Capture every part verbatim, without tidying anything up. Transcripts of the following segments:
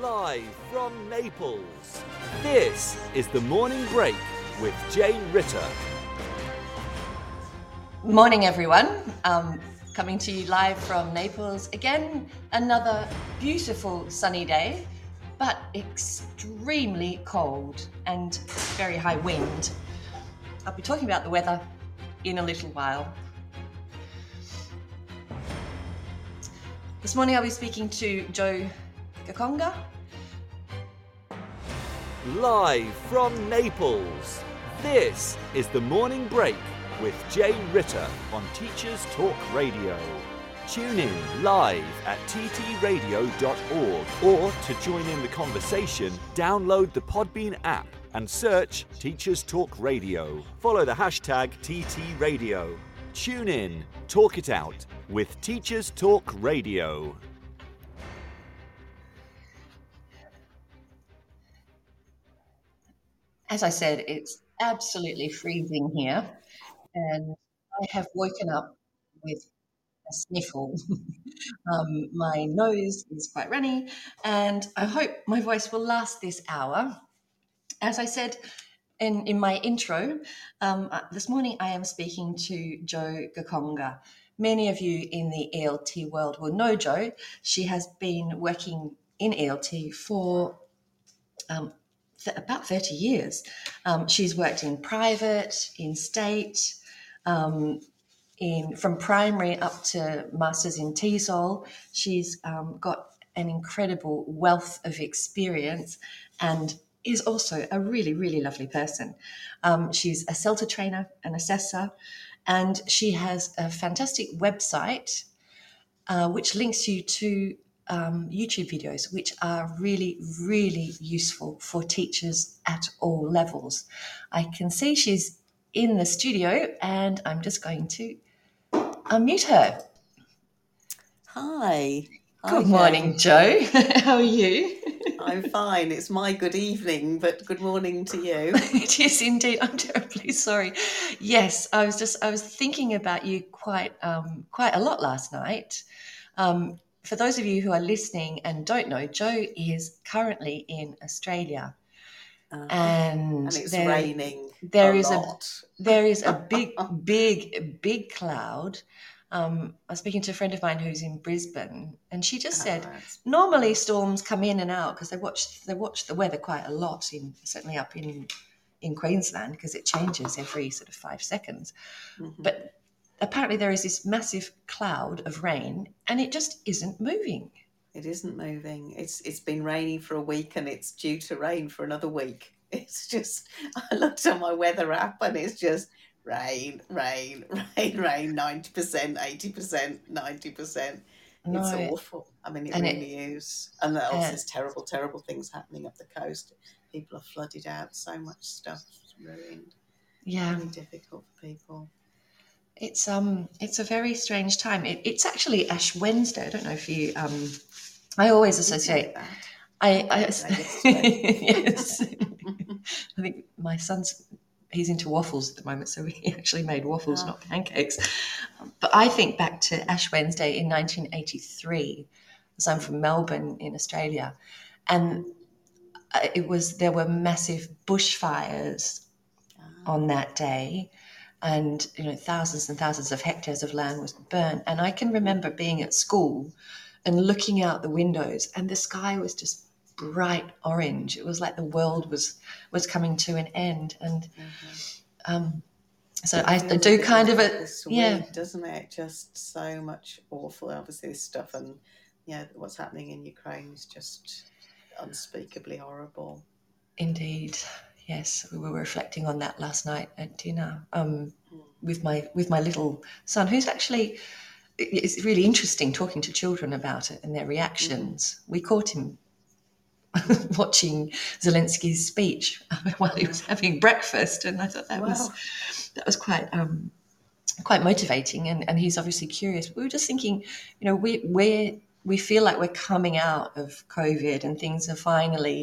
live from Naples. This is The Morning Break with Jane Ritter. Morning, everyone. Um, coming to you live from Naples again. Another beautiful sunny day, but extremely cold and very high wind. I'll be talking about the weather in a little while. This morning I'll be speaking to Jo Gakonga. Live from Naples, this is The Morning Break with Jane Ritter on Teachers Talk Radio. Tune in live at t t radio dot org, or to join in the conversation, download the Podbean app and search Teachers Talk Radio. Follow the hashtag T T Radio. Tune in, talk it out with Teachers Talk Radio. As I said, it's absolutely freezing here, and I have woken up with a sniffle. um, my nose is quite runny, and I hope my voice will last this hour. As I said in, in my intro, um, uh, this morning I am speaking to Jo Gakonga. Many of you in the E L T world will know Jo. She has been working in E L T for um, Th- about thirty years. Um, she's worked in private, in state, um, in from primary up to masters in TESOL. She's um, got an incredible wealth of experience and is also a really, really lovely person. Um, she's a CELTA trainer and assessor, and she has a fantastic website uh, which links you to Um, YouTube videos, which are really, really useful for teachers at all levels. I can see she's in the studio, and I'm just going to unmute her. Hi. Good Hi, morning, Jo. How are you? I'm fine. It's my good evening, but good morning to you. It is indeed. I'm terribly sorry. Yes, I was just, I was thinking about you quite, um, quite a lot last night. Um, For those of you who are listening and don't know, Jo is currently in Australia, um, and, and it's there, raining. There a is lot. a there is a big, big, big cloud. Um, I was speaking to a friend of mine who's in Brisbane, and she just oh, said that's... normally storms come in and out because they watch they watch the weather quite a lot in certainly up in in Queensland, because it changes every sort of five seconds, mm-hmm. but. Apparently there is this massive cloud of rain, and it just isn't moving. It isn't moving. It's It's been raining for a week, and it's due to rain for another week. It's just, I looked at my weather app, and it's just rain, rain, rain, rain, ninety percent, eighty percent, ninety percent. No, it's awful. I mean, it really it, is. And also uh, there's terrible, terrible things happening up the coast. People are flooded out. So much stuff is ruined. Yeah. Really difficult for people. It's um, it's a very strange time. It, it's actually Ash Wednesday. I don't know if you. Um, I always associate. I, I, I yes. I think my son's he's into waffles at the moment, so he actually made waffles, oh. not pancakes. But I think back to Ash Wednesday in nineteen eighty-three, because I'm from Melbourne in Australia, and it was there were massive bushfires oh. on that day. And, you know, thousands and thousands of hectares of land was burnt. And I can remember being at school and looking out the windows, and the sky was just bright orange. It was like the world was was coming to an end. And mm-hmm. um, so I, I do kind of a... Yeah. Weird, doesn't it? Just so much awful, obviously, this stuff. And, yeah, what's happening in Ukraine is just unspeakably horrible. Indeed. Yes, we were reflecting on that last night at dinner um, with my with my little son, who's actually, it's really interesting talking to children about it and their reactions. We caught him watching Zelensky's speech while he was having breakfast, and I thought that wow. was that was quite um, quite motivating. And, and he's obviously curious. But we were just thinking, you know, we we we feel like we're coming out of COVID and things are finally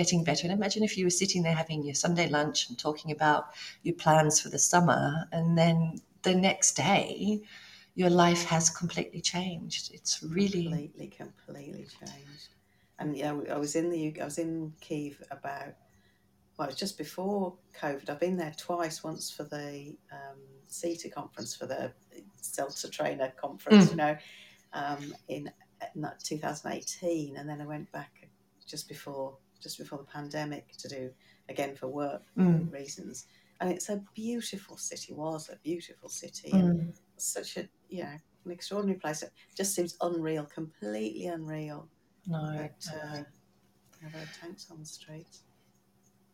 getting better. And imagine if you were sitting there having your Sunday lunch and talking about your plans for the summer, and then the next day your life has completely changed. It's really completely completely changed. And yeah, I was in the I was in Kiev about well, it was just before COVID. I've been there twice. Once for the um, CELTA conference, for the CELTA trainer conference, mm. you know, um, in, in two thousand eighteen, and then I went back just before just before the pandemic to do again for work mm. reasons. And it's a beautiful city. Was a beautiful city, mm. and such a you know an extraordinary place. It just seems unreal, completely unreal. No, but, uh, there were tanks on the streets.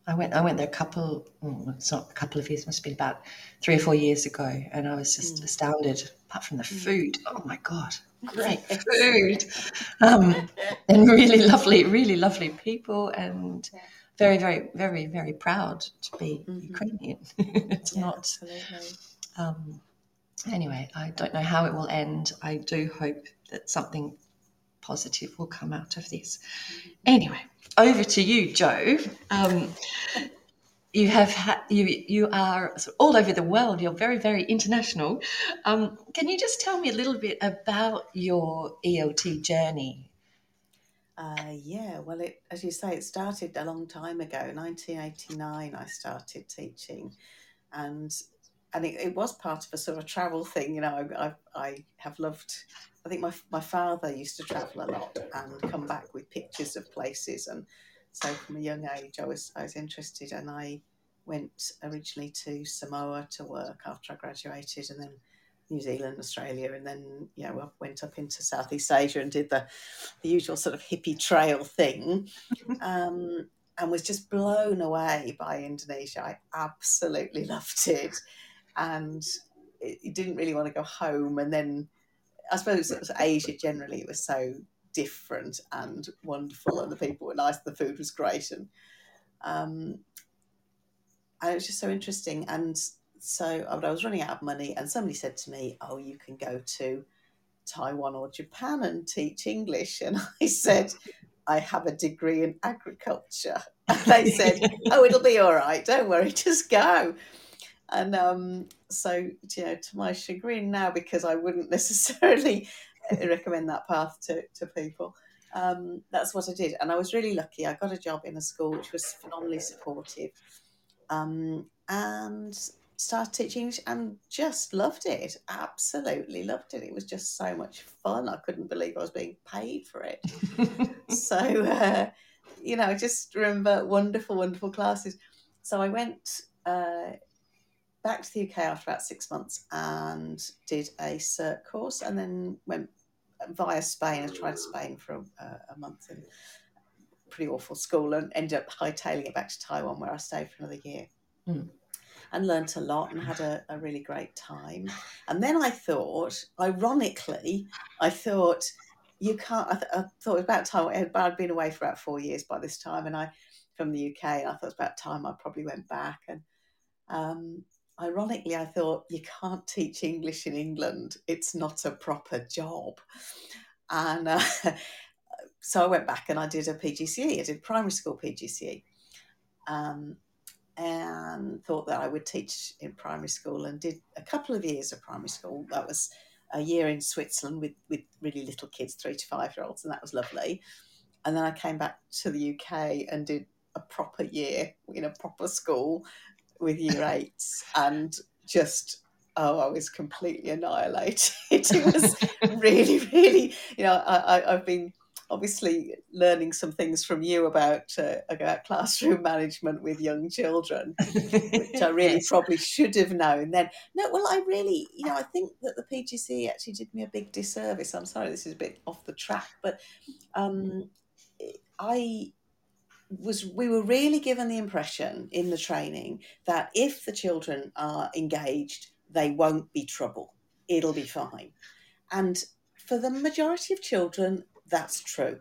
I went. I went there a couple. Well, it's not a couple of years. Must have been about three or four years ago, and I was just mm. astounded. Apart from the food, oh my god, great food, um, and really lovely, really lovely people, and very, very, very, very proud to be mm-hmm. Ukrainian. It's yeah, not. Absolutely. Um, anyway, I don't know how it will end. I do hope that something positive will come out of this. Anyway, over to you, Jo. Um, you have ha- you you are all over the world. You're very, very international. Um, can you just tell me a little bit about your E L T journey? Uh, yeah, well, it, as you say, it started a long time ago. nineteen eighty-nine, I started teaching, and and it, it was part of a sort of travel thing. You know, I I, I have loved. I think my my father used to travel a lot and come back with pictures of places, and so from a young age I was I was interested, and I went originally to Samoa to work after I graduated, and then New Zealand, Australia, and then you know I went up into Southeast Asia and did the the usual sort of hippie trail thing, um, and was just blown away by Indonesia. I absolutely loved it, and it, it didn't really want to go home, and then. I suppose it was Asia generally, it was so different and wonderful, and the people were nice, the food was great, and um, and it was just so interesting. And so I was running out of money, and somebody said to me, oh, you can go to Taiwan or Japan and teach English. And I said, I have a degree in agriculture. And they said, oh, it'll be all right, don't worry, just go. And um, so, you know, to my chagrin now, because I wouldn't necessarily recommend that path to, to people, um, that's what I did. And I was really lucky. I got a job in a school which was phenomenally supportive, um, and started teaching English and just loved it, absolutely loved it. It was just so much fun. I couldn't believe I was being paid for it. So, uh, you know, I just remember wonderful, wonderful classes. So I went... Uh, back to the U K after about six months and did a CERT course, and then went via Spain. I tried Spain for a, a month in a pretty awful school, and ended up hightailing it back to Taiwan, where I stayed for another year mm. and learnt a lot and had a, a really great time. And then I thought, ironically, I thought you can't. I, th- I thought about Taiwan, but I'd been away for about four years by this time, and I from the U K. And I thought it was about time I probably went back and. Um, Ironically, I thought, you can't teach English in England. It's not a proper job. And uh, so I went back and I did a P G C E. I did primary school P G C E, um, and thought that I would teach in primary school, and did a couple of years of primary school. That was a year in Switzerland with, with really little kids, three to five-year-olds, and that was lovely. And then I came back to the U K and did a proper year in a proper school with year eights, and just oh I was completely annihilated. It was really really you know I, I, I've been obviously learning some things from you about uh, about classroom management with young children, which I really yes. probably should have known then. No well I really you know I think that the P G C E actually did me a big disservice. I'm sorry this is a bit off the track, but um I was we were really given the impression in the training that if the children are engaged, they won't be trouble. It'll be fine. And for the majority of children, that's true.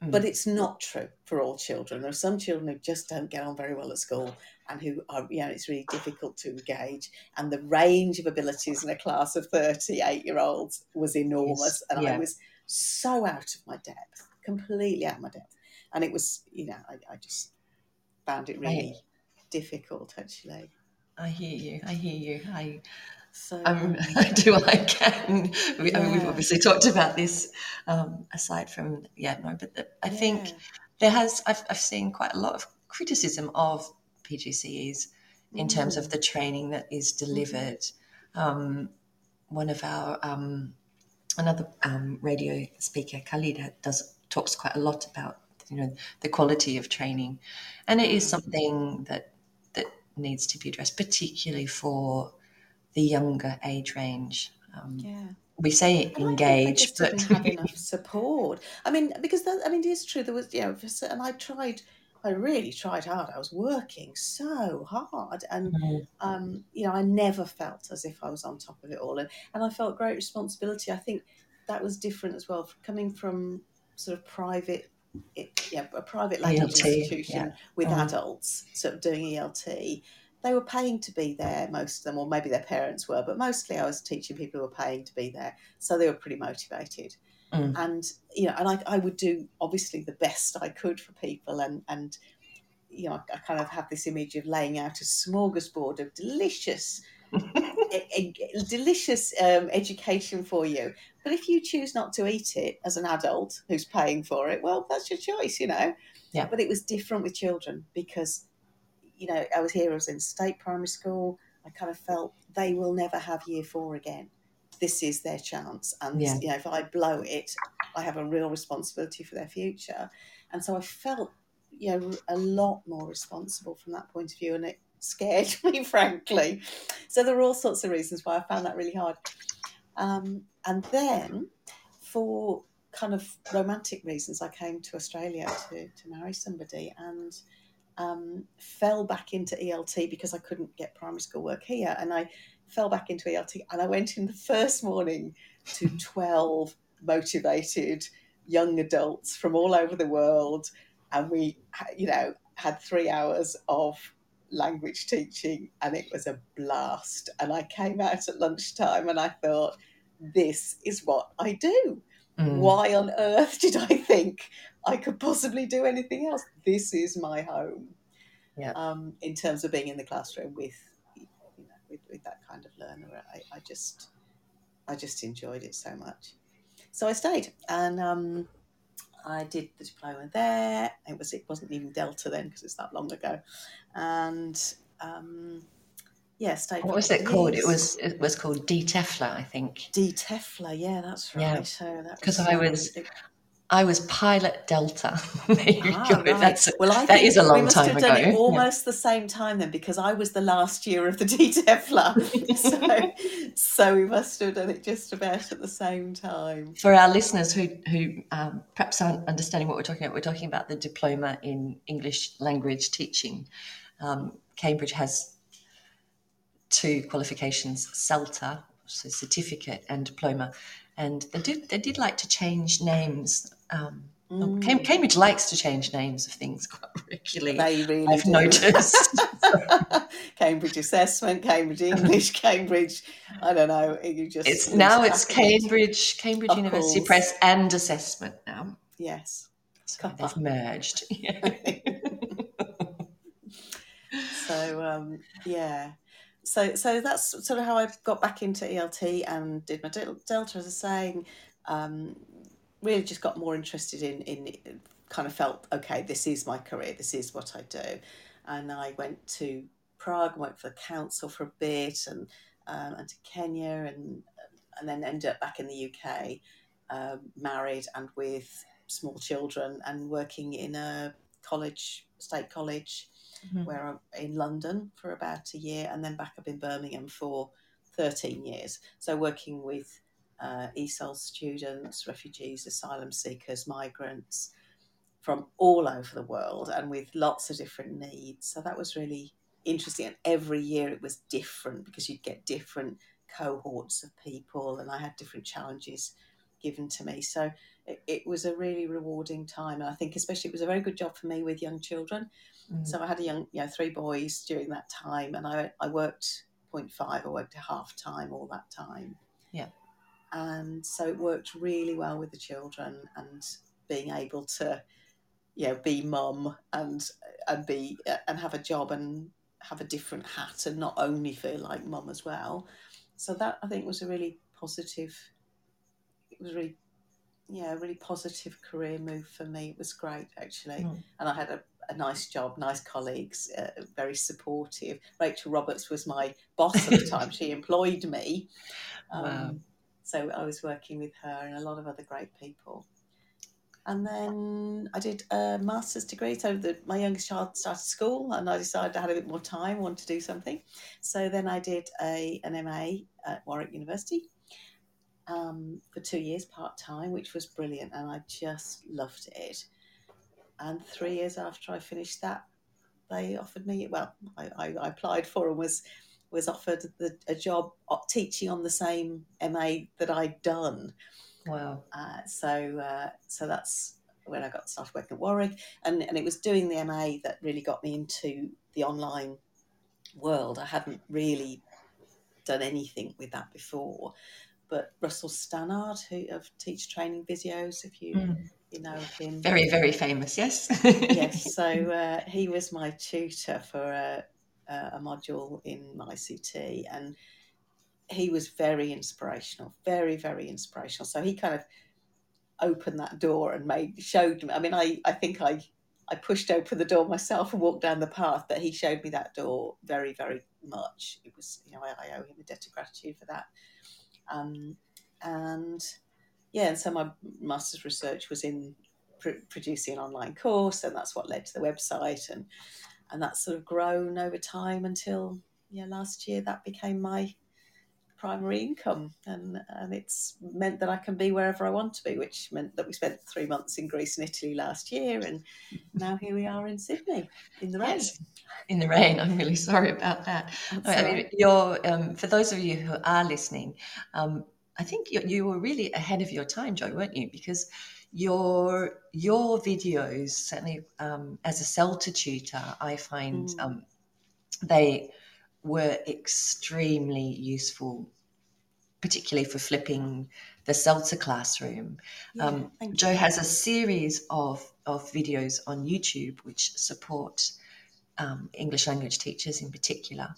Mm. But it's not true for all children. There are some children who just don't get on very well at school, and who are, you know, it's really difficult to engage. And the range of abilities in a class of thirty-eight-year-olds was enormous. And yeah. I was so out of my depth, completely out of my depth. And it was, you know, I, I just found it really I, difficult, actually. I hear you. I hear you. I So um, I do what I can. We, yeah. I mean, we've obviously talked about this um, aside from, yeah, no, but the, I yeah. think there has, I've, I've seen quite a lot of criticism of P G C Es in mm. terms of the training that is delivered. Um, one of our, um, another um, radio speaker, Khalid, does talks quite a lot about, you know, the quality of training. And it is something that that needs to be addressed, particularly for the younger age range. Um, yeah. We say and engage, I think I just but... didn't have enough support. I mean, because, that, I mean, it is true. There was, you know, and I tried... I really tried hard. I was working so hard and, mm-hmm. um, you know, I never felt as if I was on top of it all. And, and I felt great responsibility. I think that was different as well, coming from sort of private, it, yeah, a private language E L T, institution yeah. with um, adults sort of doing E L T. They were paying to be there, most of them, or maybe their parents were, but mostly I was teaching people who were paying to be there. So they were pretty motivated. Mm. And, you know, and I, I would do obviously the best I could for people. And, and you know, I kind of have this image of laying out a smorgasbord of delicious, a, a, a delicious um, education for you. But if you choose not to eat it as an adult who's paying for it, well, that's your choice, you know. Yeah. But it was different with children because, you know, I was here, I was in state primary school. I kind of felt they will never have year four again. This is their chance. And, yeah. you know, if I blow it, I have a real responsibility for their future. And so I felt, you know, a lot more responsible from that point of view. And it scared me, frankly. So there were all sorts of reasons why I found that really hard. Um, and then for kind of romantic reasons, I came to Australia to, to marry somebody and um, fell back into E L T because I couldn't get primary school work here. And I fell back into E L T and I went in the first morning to twelve motivated young adults from all over the world. And we, you know, had three hours of language teaching and it was a blast. And I came out at lunchtime and I thought, this is what I do. Mm. Why on earth did I think I could possibly do anything else? This is my home. Yeah. Um, in terms of being in the classroom with With, with that kind of learner, I, I just I just enjoyed it so much. So I stayed and um, I did the diploma there. It was it wasn't even Delta then because it's that long ago, and um, yeah, stayed. What was it years. called? It was it was called D T E F L A, I think. D T E F L A, yeah, that's right. Yeah. So that because I was. Big... I was pilot Delta. There you ah, go. Right. That's, well, I that is a long time ago. We must have done ago. it almost yeah. the same time then, because I was the last year of the D T E F L A. so, so we must have done it just about at the same time. For our listeners who who um, perhaps aren't understanding what we're talking about, we're talking about the diploma in English language teaching. Um, Cambridge has two qualifications: CELTA, so certificate, and diploma. And they did. They did like to change names. Um, mm. Cambridge likes to change names of things quite regularly. They really I've do. noticed. Cambridge Assessment, Cambridge English, Cambridge. I don't know. You just it's now it's Cambridge, Cambridge of University course. Press and Assessment now. Yes, so they've merged. Yeah. so um, yeah. So so that's sort of how I got back into E L T and did my Delta, as I was saying. Um, really just got more interested in, in kind of felt, okay, this is my career, this is what I do. And I went to Prague, went for the council for a bit and, um, and to Kenya and and then ended up back in the U K, uh, married and with small children and working in a college, state college, Mm-hmm. where I'm in London for about a year and then back up in Birmingham for thirteen years. So working with uh, ESOL students, refugees, asylum seekers, migrants from all over the world and with lots of different needs. So that was really interesting. And every year it was different because you'd get different cohorts of people and I had different challenges given to me. So it, it was a really rewarding time. And I think especially it was a very good job for me with young children. Mm. So I had a young, you know, three boys during that time, and I I worked point five, I worked a half time all that time. Yeah, and so it worked really well with the children and being able to, you know, be mum and and be and have a job and have a different hat and not only feel like mum as well. So that, I think, was a really positive, it was really, yeah, a really positive career move for me. It was great, actually. Mm. And I had a, a nice job, nice colleagues, uh, very supportive. Rachel Roberts was my boss at the time. She employed me. Um, wow. So I was working with her and a lot of other great people. And then I did a master's degree. So the, my youngest child started school and I decided I had a bit more time, wanted to do something. So then I did a an M A at Warwick University um, for two years part-time, which was brilliant. And I just loved it. And three years after I finished that, they offered me, well, I, I, I applied for and was was offered the, a job teaching on the same M A that I'd done. Wow. Uh, so uh, so that's when I got started working at Warwick. And, and it was doing the M A that really got me into the online world. I hadn't really done anything with that before. But Russell Stannard, who of Teacher Training Visios, if you mm. you know him. Very, very famous, yes. Yes, so uh, he was my tutor for a, a module in I C T. And he was very inspirational, very, very inspirational. So he kind of opened that door and made showed me. I mean, I, I think I, I pushed open the door myself and walked down the path, but he showed me that door very, very much. It was, you know, I, I owe him a debt of gratitude for that. Um, and yeah, and so my master's research was in pr- producing an online course, and that's what led to the website, and and that's sort of grown over time until yeah, last year that became my primary income, and and it's meant that I can be wherever I want to be, which meant that we spent three months in Greece and Italy last year, and now here we are in Sydney in the rain. Yes, in the rain. I'm really sorry about that. I mean, you're, um, for those of you who are listening, um, I think you, you were really ahead of your time, Jo, weren't you? Because your your videos, certainly um, as a CELTA tutor, I find mm. um, they were extremely useful, particularly for flipping the CELTA classroom. Yeah, um, Jo has a series of, of videos on YouTube which support um, English language teachers in particular.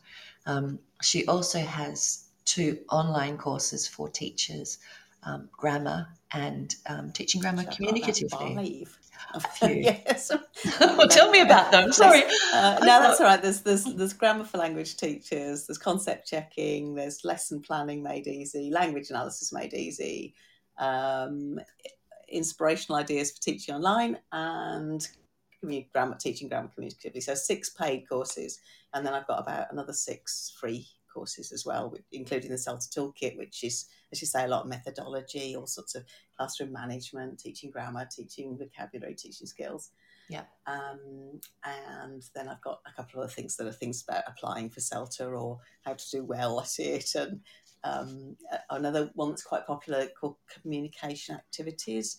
Um, she also has two online courses for teachers, um, grammar and um, teaching grammar so communicatively. A few. Yes. Well, tell me about them. Sorry. Uh, no, that's all right. There's, there's there's grammar for language teachers. There's concept checking. There's lesson planning made easy. Language analysis made easy. Um, inspirational ideas for teaching online and grammar teaching grammar communicatively. So six paid courses, and then I've got about another six free courses as well, including the CELTA toolkit, which is, as you say, a lot of methodology, all sorts of classroom management, teaching grammar, teaching vocabulary, teaching skills. Yeah. Um, and then I've got a couple of other things that are things about applying for CELTA or how to do well at it. And um, another one that's quite popular called communication activities,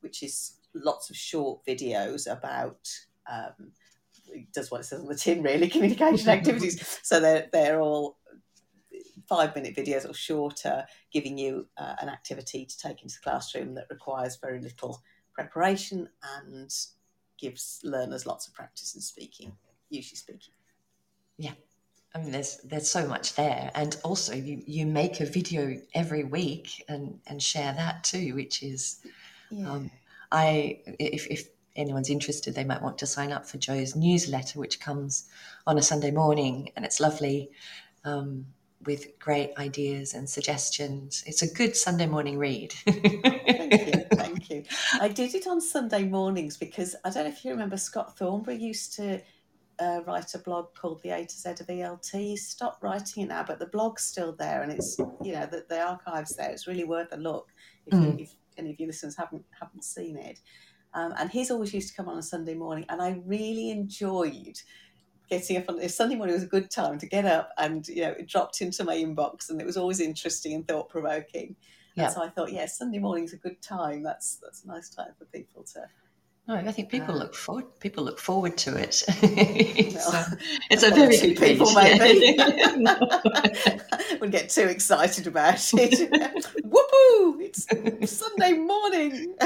which is lots of short videos about um, it does what it says on the tin, really, communication activities. So they're, they're all five-minute videos or shorter, giving you uh, an activity to take into the classroom that requires very little preparation and gives learners lots of practice in speaking, usually speaking. Yeah, I mean, there's there's so much there. And also you, you make a video every week and, and share that too, which is, yeah. um, I if if... anyone's interested, they might want to sign up for Jo's newsletter, which comes on a Sunday morning, and it's lovely um, with great ideas and suggestions. It's a good Sunday morning read. Thank you, thank you. I did it on Sunday mornings because I don't know if you remember Scott Thornbury used to uh, write a blog called The A to Z of E L T. Stopped writing it now, but the blog's still there, and it's, you know, the, the archive's there. It's really worth a look if, mm. you, if any of you listeners haven't haven't seen it. Um, and he's always used to come on a Sunday morning, and I really enjoyed getting up on Sunday morning. Was a good time to get up, and you know, it dropped into my inbox, and it was always interesting and thought provoking. Yeah. And so I thought, yes, yeah, Sunday morning's a good time. That's that's a nice time for people to. No, I think people um, look forward. People look forward to it. it's, well, a, it's a very good people reach, maybe. Yeah. No. We'll get too excited about it. Whoopoo! It's Sunday morning.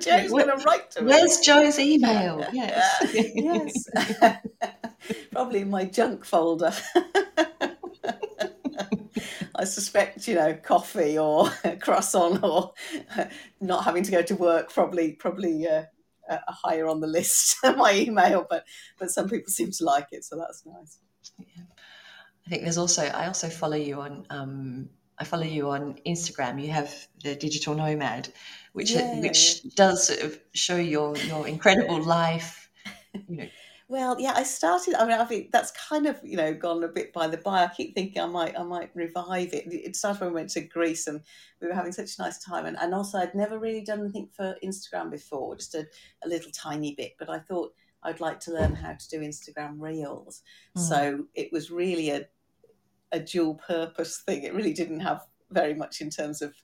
Jo's going to write to me. Where's Jo's email? Yes. yes. Probably in my junk folder. I suspect, you know, coffee or croissant or not having to go to work probably probably uh, uh, higher on the list than my email, but but some people seem to like it, so that's nice. Yeah. I think there's also, I also follow you on um, I follow you on Instagram. You have the Digital Nomad, which yeah. which does sort of show your your incredible life, you know. Well, yeah, I started. I mean, I think that's kind of, you know, gone a bit by the by. I keep thinking I might, I might revive it. It started when we went to Greece, and we were having such a nice time. And, and also, I'd never really done anything for Instagram before, just a, a little tiny bit. But I thought I'd like to learn how to do Instagram Reels. Mm. So it was really a a dual purpose thing. It really didn't have very much in terms of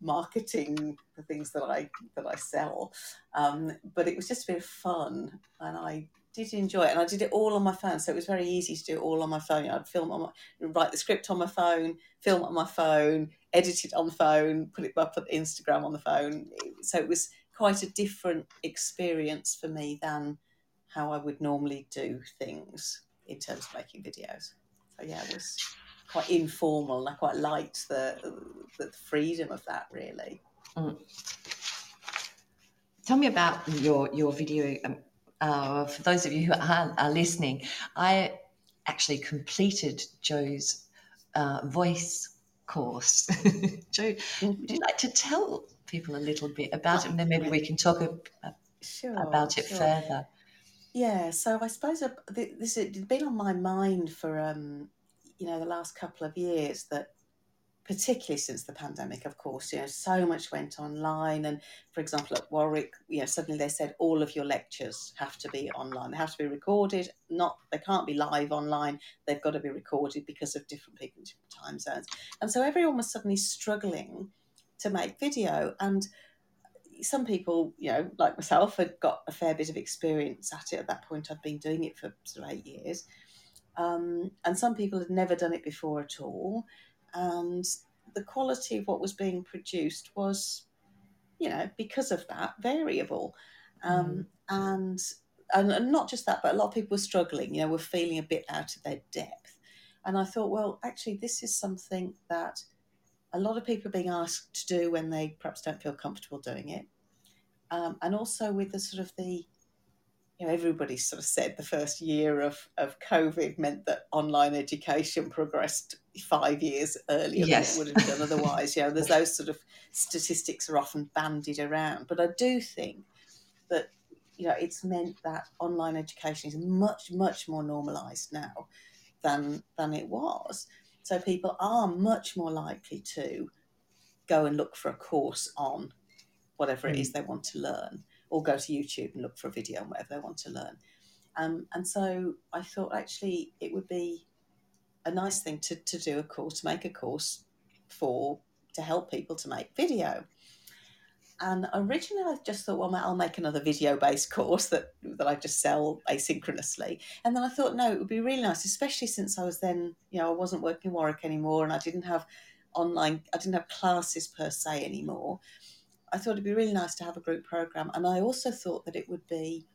marketing the things that I that I sell, um, but it was just a bit of fun, and I did enjoy it, and I did it all on my phone, so it was very easy to do it all on my phone. I'd film on my, write the script on my phone, film on my phone, edit it on the phone, put it up on Instagram on the phone. So it was quite a different experience for me than how I would normally do things in terms of making videos. So yeah, it was quite informal, and I quite liked the the freedom of that, really. Mm. Tell me about your your video. Um, Uh, for those of you who are, are listening, I actually completed Jo's uh, voice course. Jo, would you like to tell people a little bit about it, and then maybe we can talk a, a, sure, about it sure. further? Yeah, so I suppose I, this has been on my mind for, um, you know, the last couple of years, that particularly since the pandemic, of course, you know, so much went online. And for example, at Warwick, you know, suddenly they said all of your lectures have to be online. They have to be recorded. Not, they can't be live online. They've got to be recorded because of different people in different time zones. And so everyone was suddenly struggling to make video. And some people, you know, like myself, had got a fair bit of experience at it. At that point, I'd been doing it for sort of eight years. Um, and some people had never done it before at all. And the quality of what was being produced was, you know, because of that, variable. Um, mm. and, and and not just that, but a lot of people were struggling, you know, were feeling a bit out of their depth. And I thought, well, actually, this is something that a lot of people are being asked to do when they perhaps don't feel comfortable doing it. Um, and also with the sort of the, you know, everybody sort of said the first year of, of COVID meant that online education progressed five years earlier yes. than it would have done otherwise. You know, there's those sort of statistics are often bandied around. But I do think that, you know, it's meant that online education is much, much more normalised now than than it was. So people are much more likely to go and look for a course on whatever mm. it is they want to learn, or go to YouTube and look for a video on whatever they want to learn. Um, and so I thought actually it would be a nice thing to, to do a course, to make a course for, to help people to make video. And originally I just thought, well, I'll make another video-based course that, that I just sell asynchronously. And then I thought, no, it would be really nice, especially since I was then, you know, I wasn't working in Warwick anymore, and I didn't have online, I didn't have classes per se anymore. I thought it'd be really nice to have a group programme, and I also thought that it would be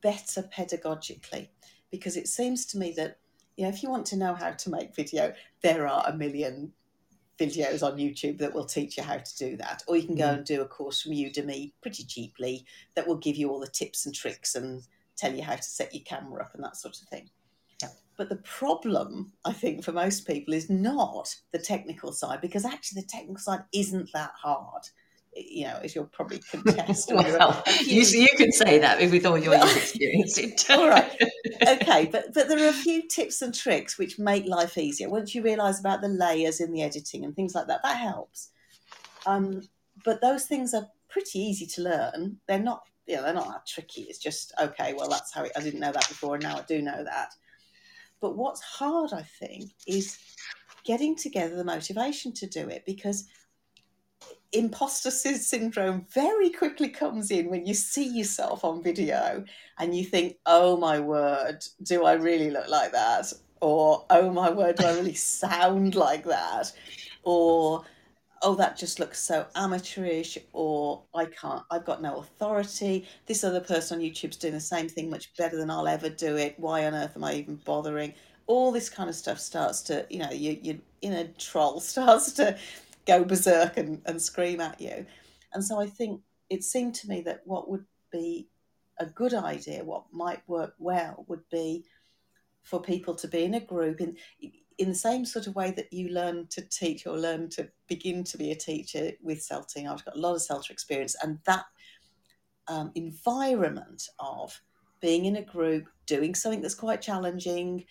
better pedagogically, because it seems to me that, you know, if you want to know how to make video, there are a million videos on YouTube that will teach you how to do that, or you can go and do a course from Udemy pretty cheaply that will give you all the tips and tricks and tell you how to set your camera up and that sort of thing. But the problem, I think, for most people is not the technical side, because actually the technical side isn't that hard, you know, as you'll probably contest. Well, you, you can say that with all your experience. All right. Okay, but, but there are a few tips and tricks which make life easier. Once you realise about the layers in the editing and things like that, that helps. Um, but those things are pretty easy to learn. They're not, you know, they're not that tricky. It's just, okay, well, that's how it, I didn't know that before, and now I do know that. But what's hard, I think, is getting together the motivation to do it, because imposter syndrome very quickly comes in when you see yourself on video and you think, oh my word, do I really look like that? Or, oh my word, do I really sound like that? Or, oh, that just looks so amateurish, or I can't, I've got no authority. This other person on YouTube's doing the same thing much better than I'll ever do it. Why on earth am I even bothering? all this kind of stuff starts to, you know, your, your inner troll starts to go berserk and, and scream at you. And so I think it seemed to me that what would be a good idea, what might work well, would be for people to be in a group in in the same sort of way that you learn to teach or learn to begin to be a teacher with CELTA. I've got a lot of CELTA experience, and that um, environment of being in a group, doing something that's quite challenging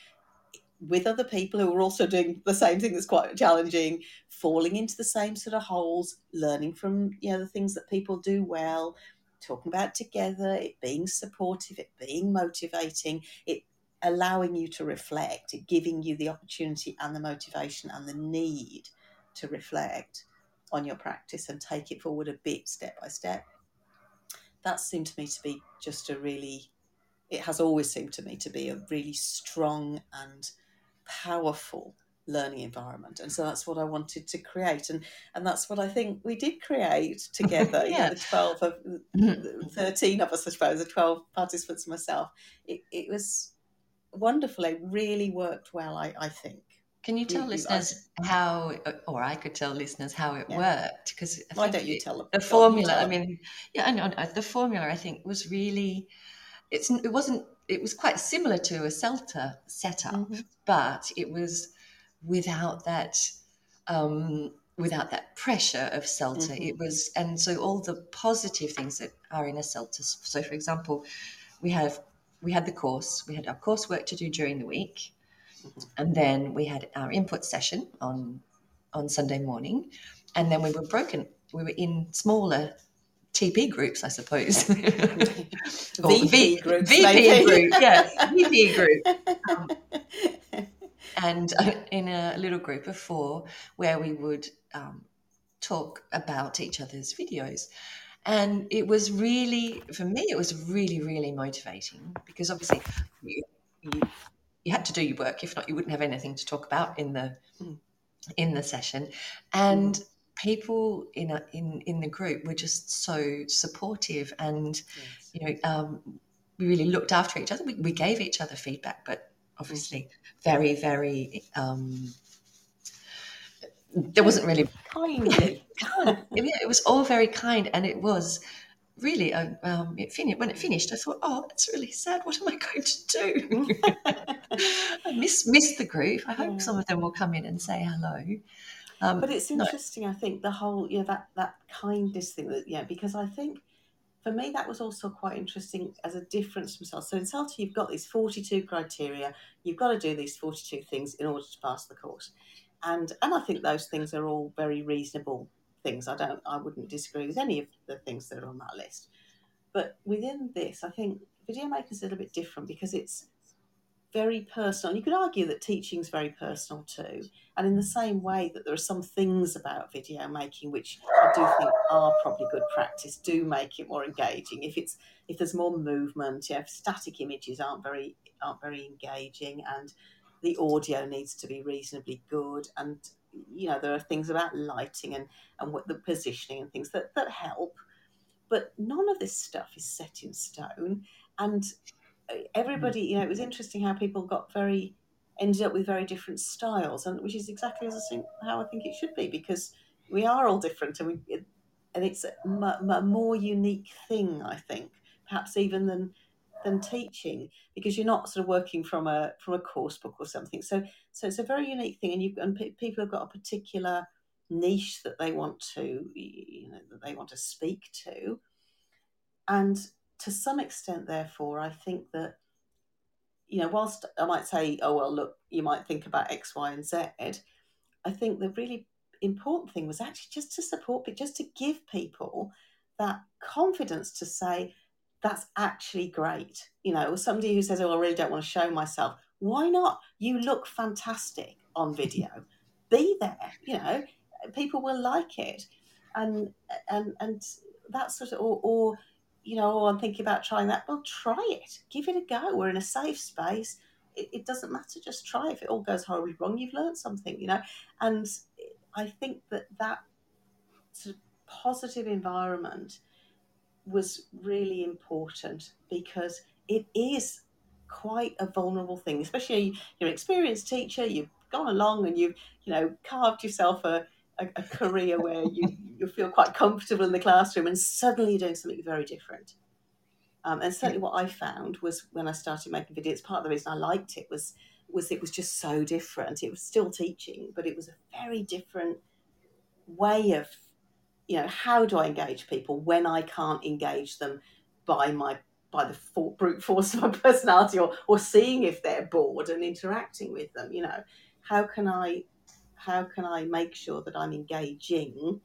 with other people who are also doing the same thing that's quite challenging, falling into the same sort of holes, learning from, you know, the things that people do well, talking about together, it being supportive, it being motivating, it allowing you to reflect, it giving you the opportunity and the motivation and the need to reflect on your practice and take it forward a bit, step by step. That seemed to me to be just a really, it has always seemed to me to be a really strong and powerful learning environment. And so that's what I wanted to create. And and that's what I think we did create together. Yeah. You know, the twelve of, the thirteen of us, I suppose, the twelve participants and myself. It, it was wonderful. It really worked well, I, I think. Can you tell you, listeners I, how, or I could tell listeners how it yeah. worked? Because why don't you tell them? The formula, I mean, yeah, I know. The formula, I think, was really, it's, it wasn't, it was quite similar to a CELTA setup, mm-hmm. but it was without that, um, without that pressure of CELTA. Mm-hmm. It was, and so all the positive things that are in a CELTA. So, for example, we have, we had the course, we had our coursework to do during the week, mm-hmm. and then we had our input session on on Sunday morning, and then we were broken. We were in smaller T P groups, I suppose. V P groups. V P group, yes, V P group. Um, and uh, in a little group of four where we would um, talk about each other's videos. And it was really, for me, it was really, really motivating because obviously you, you, you had to do your work. If not, you wouldn't have anything to talk about in the in the session. And people in a, in in the group were just so supportive, and yes. you know, um, we really looked after each other. We, we gave each other feedback, but obviously, very, very. Um, There wasn't really kind. Yeah, it was all very kind, and it was really. Um, it finished when it finished. I thought, oh, that's really sad. What am I going to do? I miss miss the group. I hope yeah. some of them will come in and say hello. Um, but it's interesting. No. I think the whole, you know, that that kindness thing. That yeah, because I think for me that was also quite interesting as a difference from CELTA. So in CELTA, you've got these forty-two criteria. You've got to do these forty-two things in order to pass the course. And and I think those things are all very reasonable things. I don't, I wouldn't disagree with any of the things that are on that list. But within this, I think video making is a little bit different because it's very personal. You could argue that teaching is very personal too. And in the same way that there are some things about video making which I do think are probably good practice, do make it more engaging. If it's if there's more movement, yeah, static images aren't very aren't very engaging, and the audio needs to be reasonably good, and you know there are things about lighting and and what the positioning and things that that help, but none of this stuff is set in stone. And everybody, you know, it was interesting how people got very ended up with very different styles, and which is exactly as I think how I think it should be, because we are all different, and we and it's a, a more unique thing, I think, perhaps even than. than teaching, because you're not sort of working from a from a course book or something, so so it's a very unique thing, and you and p- people have got a particular niche that they want to, you know, that they want to speak to, and to some extent, therefore, I think that, you know, whilst I might say, oh well, look, you might think about X, Y, and Z, I think the really important thing was actually just to support, but just to give people that confidence to say, that's actually great. You know, somebody who says, oh, I really don't want to show myself. Why not? You look fantastic on video. Be there, you know, people will like it. And and and that sort of, or, or you know, oh, I'm thinking about trying that. Well, try it. Give it a go. We're in a safe space. It, it doesn't matter. Just try. If it all goes horribly wrong, you've learned something, you know. And I think that that sort of positive environment was really important, because it is quite a vulnerable thing, especially you're an experienced teacher, you've gone along and you've, you know, carved yourself a, a, a career where you, you feel quite comfortable in the classroom, and suddenly you're doing something very different. Um, and certainly what I found was when I started making videos, part of the reason I liked it was was it was just so different. It was still teaching, but it was a very different way of, you know, how do I engage people when I can't engage them by my by the for, brute force of my personality, or or seeing if they're bored and interacting with them. You know, how can I how can I make sure that I'm engaging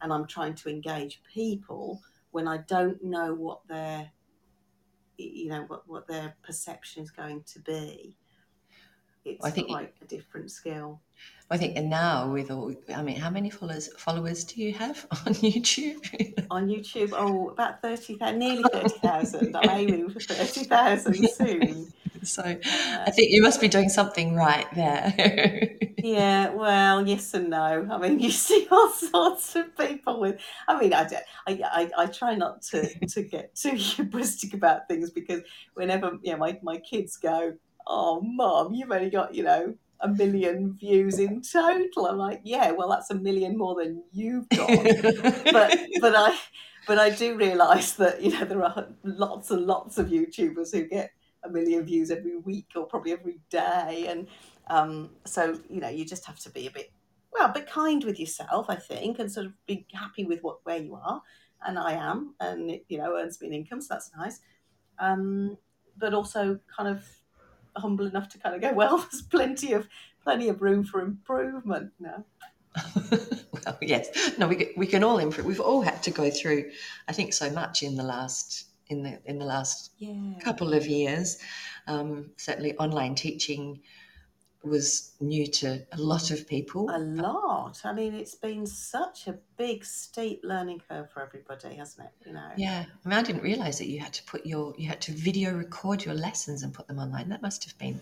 and I'm trying to engage people when I don't know what their you know what, what their perception is going to be. It's I think, quite a different skill. I think, and now with all, I mean, how many followers followers do you have on YouTube? On YouTube, oh, about thirty thousand, nearly thirty thousand. I'm aiming for thirty thousand soon. So, uh, I think you must be doing something right there. Yeah, well, yes and no. I mean, you see all sorts of people with. I mean, I don't, I, I I try not to to get too hubristic about things, because whenever yeah, my my kids go, oh, Mum, you've only got, you know, a million views in total. I'm like, yeah, well, that's a million more than you've got. but but I but I do realise that, you know, there are lots and lots of YouTubers who get a million views every week or probably every day. And um, so, you know, you just have to be a bit, well, a bit kind with yourself, I think, and sort of be happy with what where you are. And I am, and it, you know, earns me an income, so that's nice. Um, but also kind of humble enough to kind of go, well, there's plenty of plenty of room for improvement now. Well, yes, no, we we can all improve. We've all had to go through, I think, so much in the last in the in the last yeah. couple of years. Um, certainly, online teaching was new to a lot of people. A lot. I mean, it's been such a big, steep learning curve for everybody, hasn't it? You know. Yeah. I mean, I didn't realise that you had to put your, you had to video record your lessons and put them online. That must have been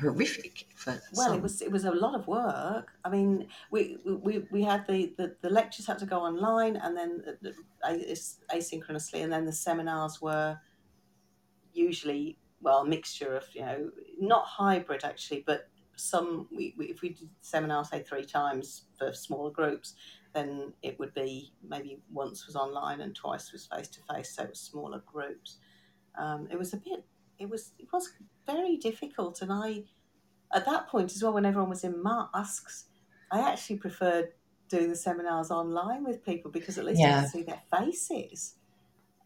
horrific for Well, some. it was. It was a lot of work. I mean, we we we had the the, the lectures had to go online, and then the, asynchronously, and then the seminars were usually well a mixture of, you know, not hybrid actually, but some we, we if we did seminars say three times for smaller groups, then it would be maybe once was online and twice was face to face, so it was smaller groups. Um, it was a bit it was it was very difficult, and I at that point as well, when everyone was in masks, I actually preferred doing the seminars online with people, because at least you yeah. could see their faces.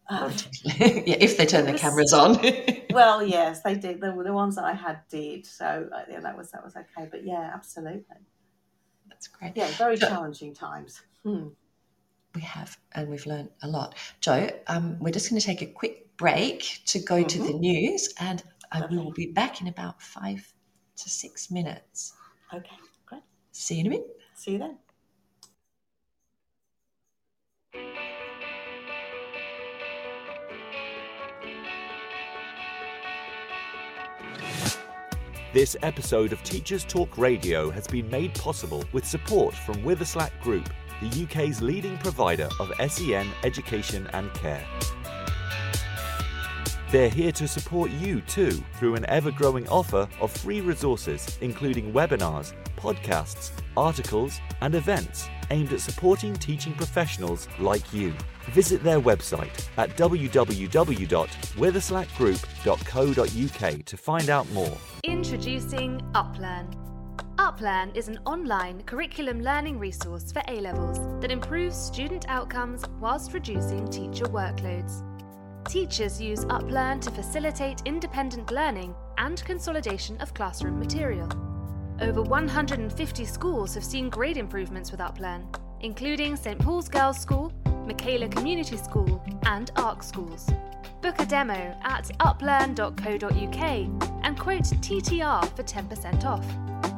Um, yeah, if they turn their cameras on. Well, yes, they did. The, the ones that I had did, so yeah, that was that was okay. But yeah, absolutely, that's great. Yeah, very jo, challenging times. Hmm. We have, and we've learned a lot, Jo. Um, we're just going to take a quick break to go mm-hmm. to the news, and I Lovely. will be back in about five to six minutes. Okay, great. See you in a minute. See you then. This episode of Teachers Talk Radio has been made possible with support from Witherslack Group, the U K's leading provider of S E N education and care. They're here to support you too through an ever-growing offer of free resources, including webinars, podcasts, articles, and events aimed at supporting teaching professionals like you. Visit their website at w w w dot witherslack group dot co dot u k to find out more. Introducing Uplearn. Uplearn is an online curriculum learning resource for A-levels that improves student outcomes whilst reducing teacher workloads. Teachers use Uplearn to facilitate independent learning and consolidation of classroom material. Over one hundred fifty schools have seen grade improvements with Uplearn, including St Paul's Girls' School, Michaela Community School, and ARC schools. Book a demo at uplearn dot co dot u k and quote T T R for ten percent off.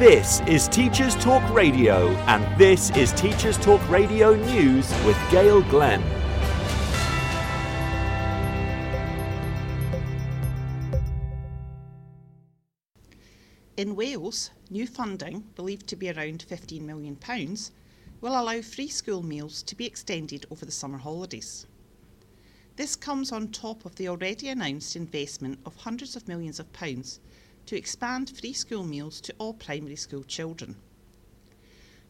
This is Teachers Talk Radio, and this is Teachers Talk Radio News with Gail Glenn. In Wales, new funding, believed to be around fifteen million pounds, will allow free school meals to be extended over the summer holidays. This comes on top of the already announced investment of hundreds of millions of pounds to expand free school meals to all primary school children.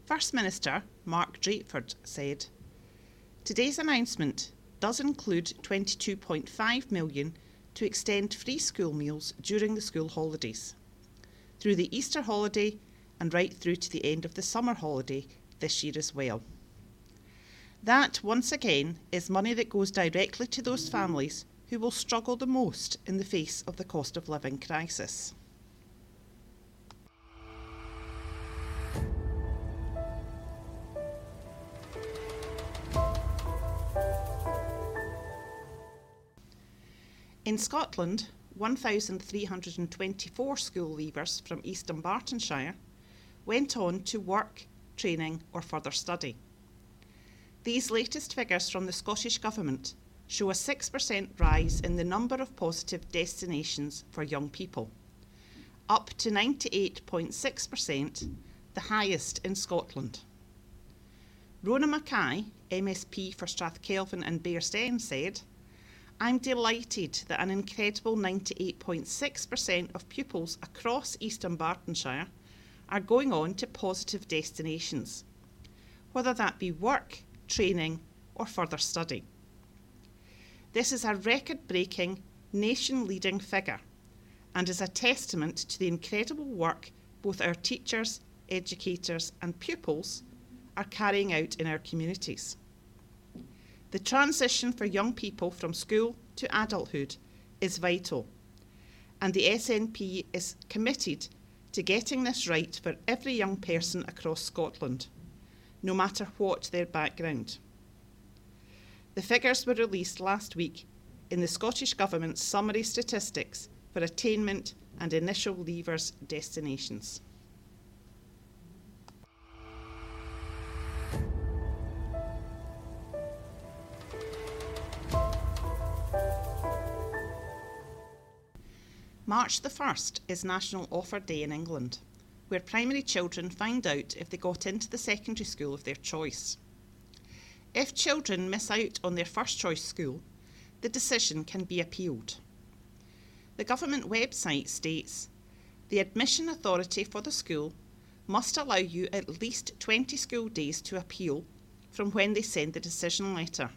First Minister Mark Drakeford said, "Today's announcement does include twenty-two point five million pounds to extend free school meals during the school holidays, through the Easter holiday and right through to the end of the summer holiday this year as well. That, once again, is money that goes directly to those families who will struggle the most in the face of the cost of living crisis." In Scotland, one thousand three hundred twenty-four school leavers from East Dunbartonshire went on to work, training or further study. These latest figures from the Scottish Government show a six percent rise in the number of positive destinations for young people, up to ninety-eight point six percent, the highest in Scotland. Rona Mackay, M S P for Strathkelvin and Bearstown, said, "I'm delighted that an incredible ninety-eight point six percent of pupils across East Dunbartonshire are going on to positive destinations, whether that be work, training or further study. This is a record-breaking, nation-leading figure and is a testament to the incredible work both our teachers, educators and pupils are carrying out in our communities. The transition for young people from school to adulthood is vital, and the S N P is committed to getting this right for every young person across Scotland, no matter what their background." The figures were released last week in the Scottish Government's Summary Statistics for Attainment and Initial Leavers Destinations. March the first is National Offer Day in England, where primary children find out if they got into the secondary school of their choice. If children miss out on their first choice school, the decision can be appealed. The government website states, "The admission authority for the school must allow you at least twenty school days to appeal from when they send the decision letter.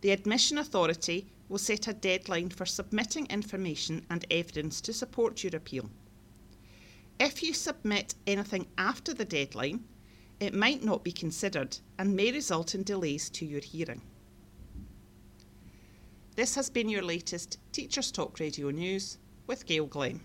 The admission authority will set a deadline for submitting information and evidence to support your appeal. If you submit anything after the deadline, it might not be considered and may result in delays to your hearing." This has been your latest Teachers Talk Radio News with Gail Glenn.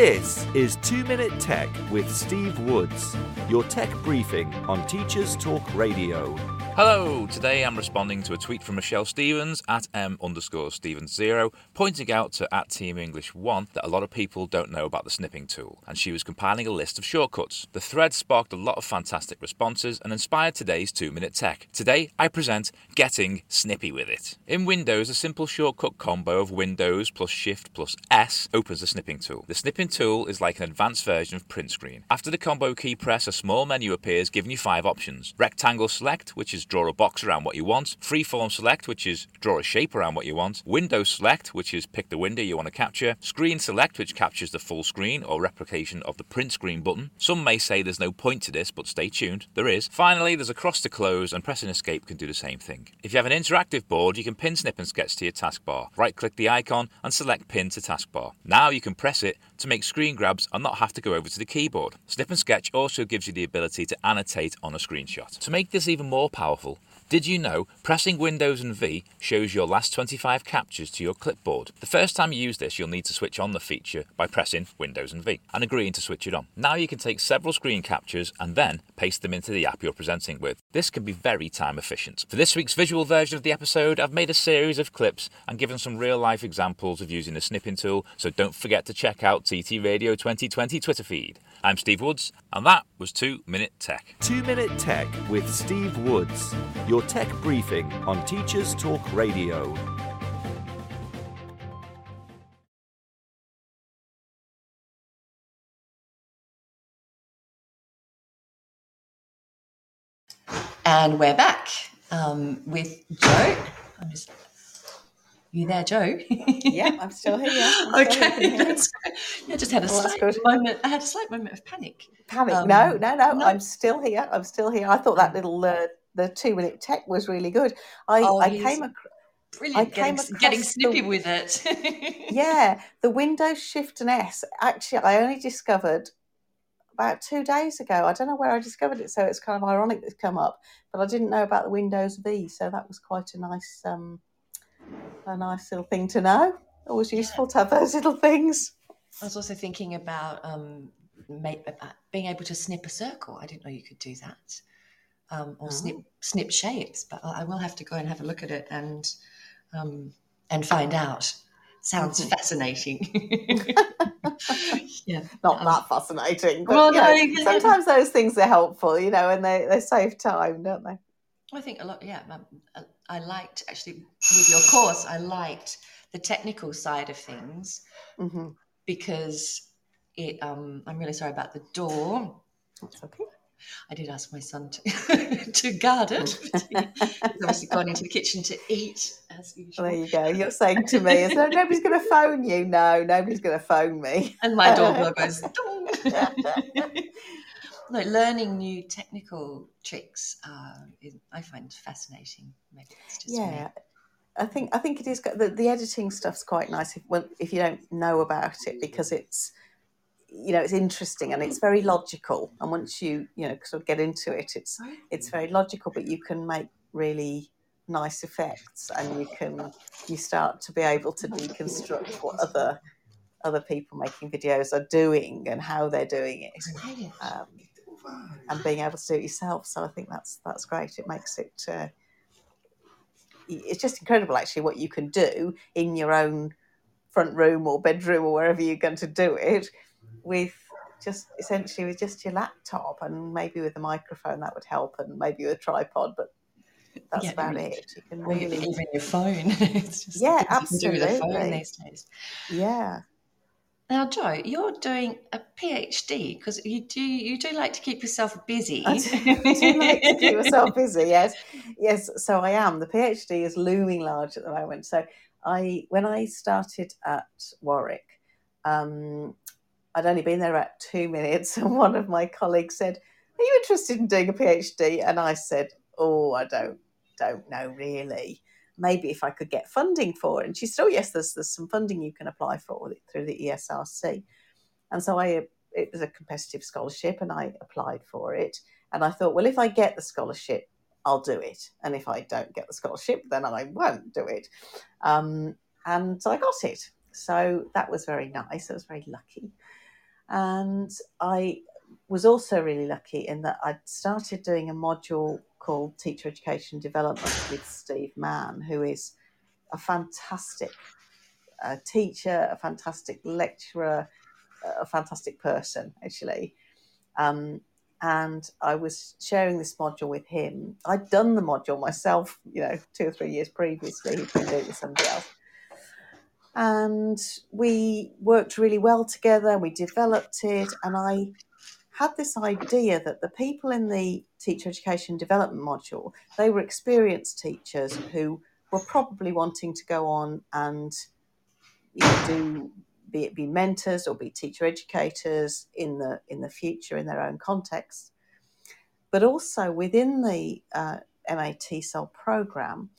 This is two minute Tech with Steve Woods, your tech briefing on Teachers Talk Radio. Hello, today I'm responding to a tweet from Michelle Stevens at m underscore Stevens zero, pointing out to at Team English one that a lot of people don't know about the snipping tool, and she was compiling a list of shortcuts. The thread sparked a lot of fantastic responses and inspired today's two minute Tech. Today I present Getting Snippy With It. In Windows, a simple shortcut combo of Windows plus Shift plus S opens the snipping tool. The snipping tool is like an advanced version of print screen. After the combo key press, a small menu appears giving you five options. Rectangle select, which is draw a box around what you want, freeform select, which is draw a shape around what you want, window select, which is pick the window you want to capture, screen select, which captures the full screen or replication of the print screen button. Some may say there's no point to this, but stay tuned, there is. Finally, there's a cross to close, and pressing escape can do the same thing. If you have an interactive board, you can pin Snip and Sketch to your taskbar. Right click the icon and select pin to taskbar. Now you can press it to make screen grabs and not have to go over to the keyboard. Snip and Sketch also gives you the ability to annotate on a screenshot. To make this even more powerful, did you know pressing Windows and V shows your last twenty-five captures to your clipboard? The first time you use this, you'll need to switch on the feature by pressing Windows and V and agreeing to switch it on. Now you can take several screen captures and then paste them into the app you're presenting with. This can be very time efficient. For this week's visual version of the episode, I've made a series of clips and given some real-life examples of using the snipping tool, so don't forget to check out T T Radio twenty twenty Twitter feed. I'm Steve Woods, and that was two minute Tech. two minute Tech with Steve Woods, your tech briefing on Teachers Talk Radio. And we're back um, with Jo. I'm just... You there, Jo? Yeah, I'm still here. I'm okay, still here. That's great. I just had a well, slight moment. I had a slight moment of panic. Panic? Um, no, no, no, no. I'm still here. I'm still here. I thought that little uh, the two minute tech was really good. I, oh, I came across brilliant. I getting, came across getting snippy the, with it. Yeah, the Windows Shift and S. Actually, I only discovered about two days ago. I don't know where I discovered it, so it's kind of ironic that's come up. But I didn't know about the Windows V, so that was quite a nice. Um, A nice little thing to know. Always useful yeah. to have those little things. I was also thinking about um, make, about being able to snip a circle. I didn't know you could do that, um, or oh. snip snip shapes. But I will have to go and have a look at it and um, and find out. Sounds fascinating. Yeah, not that fascinating. But, well, no, you know, sometimes those things are helpful, you know, and they, they save time, don't they? I think a lot, yeah. I liked, actually, with your course, I liked the technical side of things mm-hmm. because it, um, I'm really sorry about the door. That's okay. I did ask my son to, to guard it. He's obviously gone into the kitchen to eat, as usual. There you go. You're saying to me, is there, nobody's going to phone you? No, nobody's going to phone me. And my doorbell goes, dong. Like learning new technical tricks, uh, is, I find fascinating. Maybe it's just yeah, me. I think I think it is. The, the editing stuff's quite nice if well, if you don't know about it, because it's you know it's interesting and it's very logical. And once you you know sort of get into it, it's it's very logical. But you can make really nice effects, and you can you start to be able to deconstruct what other other people making videos are doing and how they're doing it. Um, And being able to do it yourself, so I think that's that's great. It makes it uh, it's just incredible, actually, what you can do in your own front room or bedroom or wherever you're going to do it with just essentially with just your laptop and maybe with a microphone that would help and maybe with a tripod, but that's yeah, about it. You can really even your phone. It's just yeah, absolutely. You can do with a phone these days. Yeah. Now, Jo, you're doing a PhD because you do you do like to keep yourself busy. I do, I do like to keep myself busy, yes. Yes, so I am. The PhD is looming large at the moment. So I, when I started at Warwick, um, I'd only been there about two minutes and one of my colleagues said, are you interested in doing a PhD? And I said, oh, I don't, don't know really. Maybe if I could get funding for it. And she said, oh, yes, there's, there's some funding you can apply for through the E S R C. And so I, it was a competitive scholarship and I applied for it. And I thought, well, if I get the scholarship, I'll do it. And if I don't get the scholarship, then I won't do it. Um, and so I got it. So that was very nice. I was very lucky. And I was also really lucky in that I started doing a module called Teacher Education Development with Steve Mann, who is a fantastic uh, teacher, a fantastic lecturer, a fantastic person, actually. Um, and I was sharing this module with him. I'd done the module myself, you know, two or three years previously. He'd been doing it with somebody else. And we worked really well together. We developed it. And I had this idea that the people in the teacher education development module, they were experienced teachers who were probably wanting to go on and you know, do be, be mentors or be teacher educators in the in the future in their own context. But also within the uh, M A TESOL programme,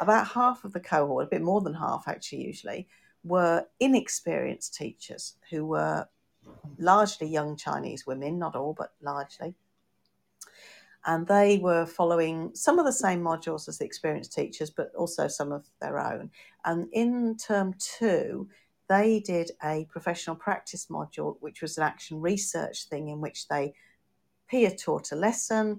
about half of the cohort, a bit more than half actually usually, were inexperienced teachers who were largely young Chinese women, not all, but largely. And they were following some of the same modules as the experienced teachers, but also some of their own. And in term two, they did a professional practice module, which was an action research thing in which they peer taught a lesson,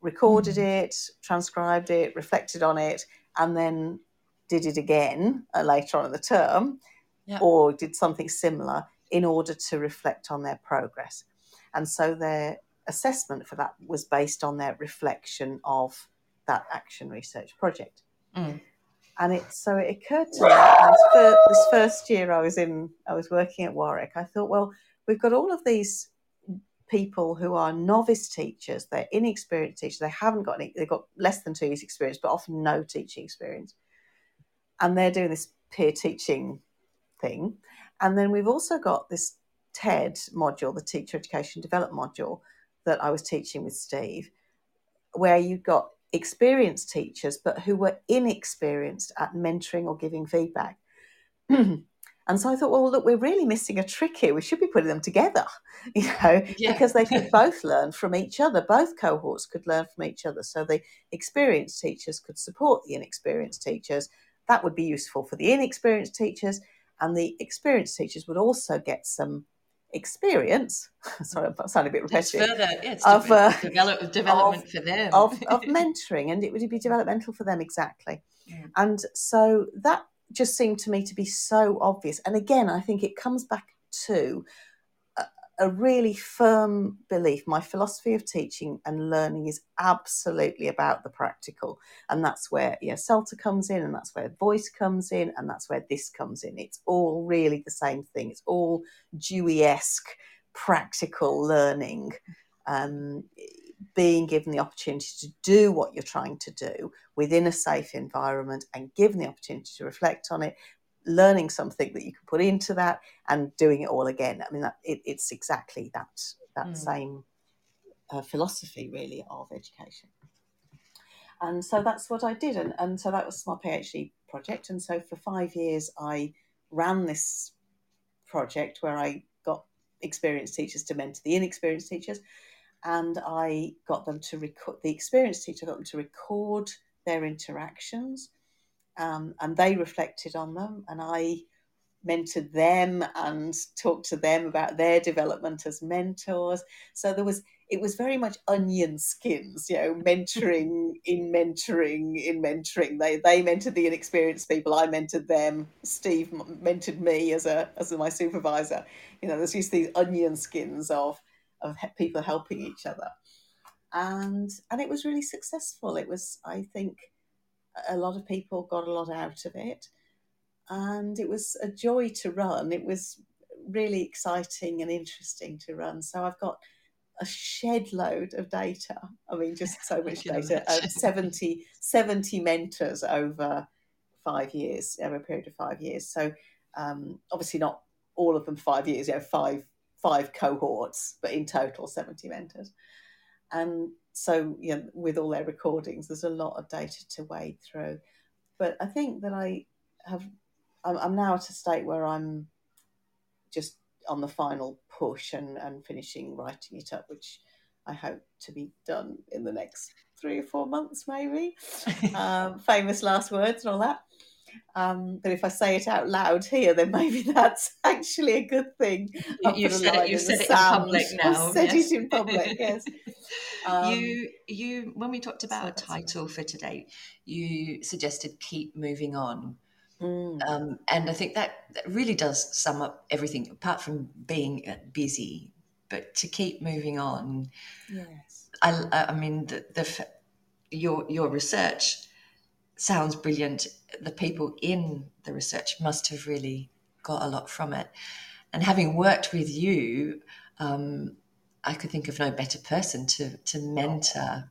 recorded it, transcribed it, reflected on it, and then did it again later on in the term, yeah. or did something similar in order to reflect on their progress. And so their assessment for that was based on their reflection of that action research project. Mm. And it so it occurred to me that this first year I was in, I was working at Warwick, I thought, well, we've got all of these people who are novice teachers, they're inexperienced teachers, they haven't got any, they've got less than two years experience, but often no teaching experience. And they're doing this peer teaching thing. And then we've also got this TED module, the Teacher Education Development module, that I was teaching with Steve, where you got experienced teachers, but who were inexperienced at mentoring or giving feedback. And so I thought, well, look, we're really missing a trick here. We should be putting them together, you know, yeah. because they could both learn from each other. Both cohorts could learn from each other. So the experienced teachers could support the inexperienced teachers. That would be useful for the inexperienced teachers. And the experienced teachers would also get some experience. Sorry, I sound a bit repetitive. Further, yeah, it's of uh, develop, development of, for them of, of mentoring, and it would be developmental for them exactly. Yeah. And so that just seemed to me to be so obvious. And again, I think it comes back to a, a really firm belief. My philosophy of teaching and learning is absolutely about the practical, and that's where yeah, CELTA comes in, and that's where voice comes in, and that's where this comes in. It's all really the same thing. It's all Dewey-esque practical learning, um, being given the opportunity to do what you're trying to do within a safe environment and given the opportunity to reflect on it, learning something that you can put into that and doing it all again. I mean, that, it, it's exactly that, that mm. same uh, philosophy, really, of education. And so that's what I did. And, and so that was my PhD project. And so for five years, I ran this project where I got experienced teachers to mentor the inexperienced teachers. And I got them to record, the experienced teacher got them to record their interactions, um, and they reflected on them. And I mentored them and talked to them about their development as mentors. So there was, it was very much onion skins, you know, mentoring in mentoring in mentoring. They they mentored the inexperienced people. I mentored them. Steve mentored me as a as my supervisor. You know, there's just these onion skins of. of people helping each other. And and it was really successful. It was, I think, a lot of people got a lot out of it. And it was a joy to run. It was really exciting and interesting to run. So I've got a shed load of data. I mean, just so much data. Uh, seventy, seventy mentors over five years, over a period of five years. So um, obviously not all of them five years, you know, five five cohorts, but in total seventy mentors. And so, you know, with all their recordings, there's a lot of data to wade through. But I think that I have, I'm now at a state where I'm just on the final push and, and finishing writing it up, which I hope to be done in the next three or four months, maybe. um, famous last words and all that. Um, but if I say it out loud here, then maybe that's actually a good thing. You've said it, you've said it in public now. I've said yes. it in public, yes. Um, you, you, when we talked about so a title right. for today, you suggested keep moving on. Mm. Um, and I think that, that really does sum up everything, apart from being busy, but to keep moving on. Yes. I, I mean, the, the your your research sounds brilliant. The people in the research must have really got a lot from it. And having worked with you, um, I could think of no better person to, to mentor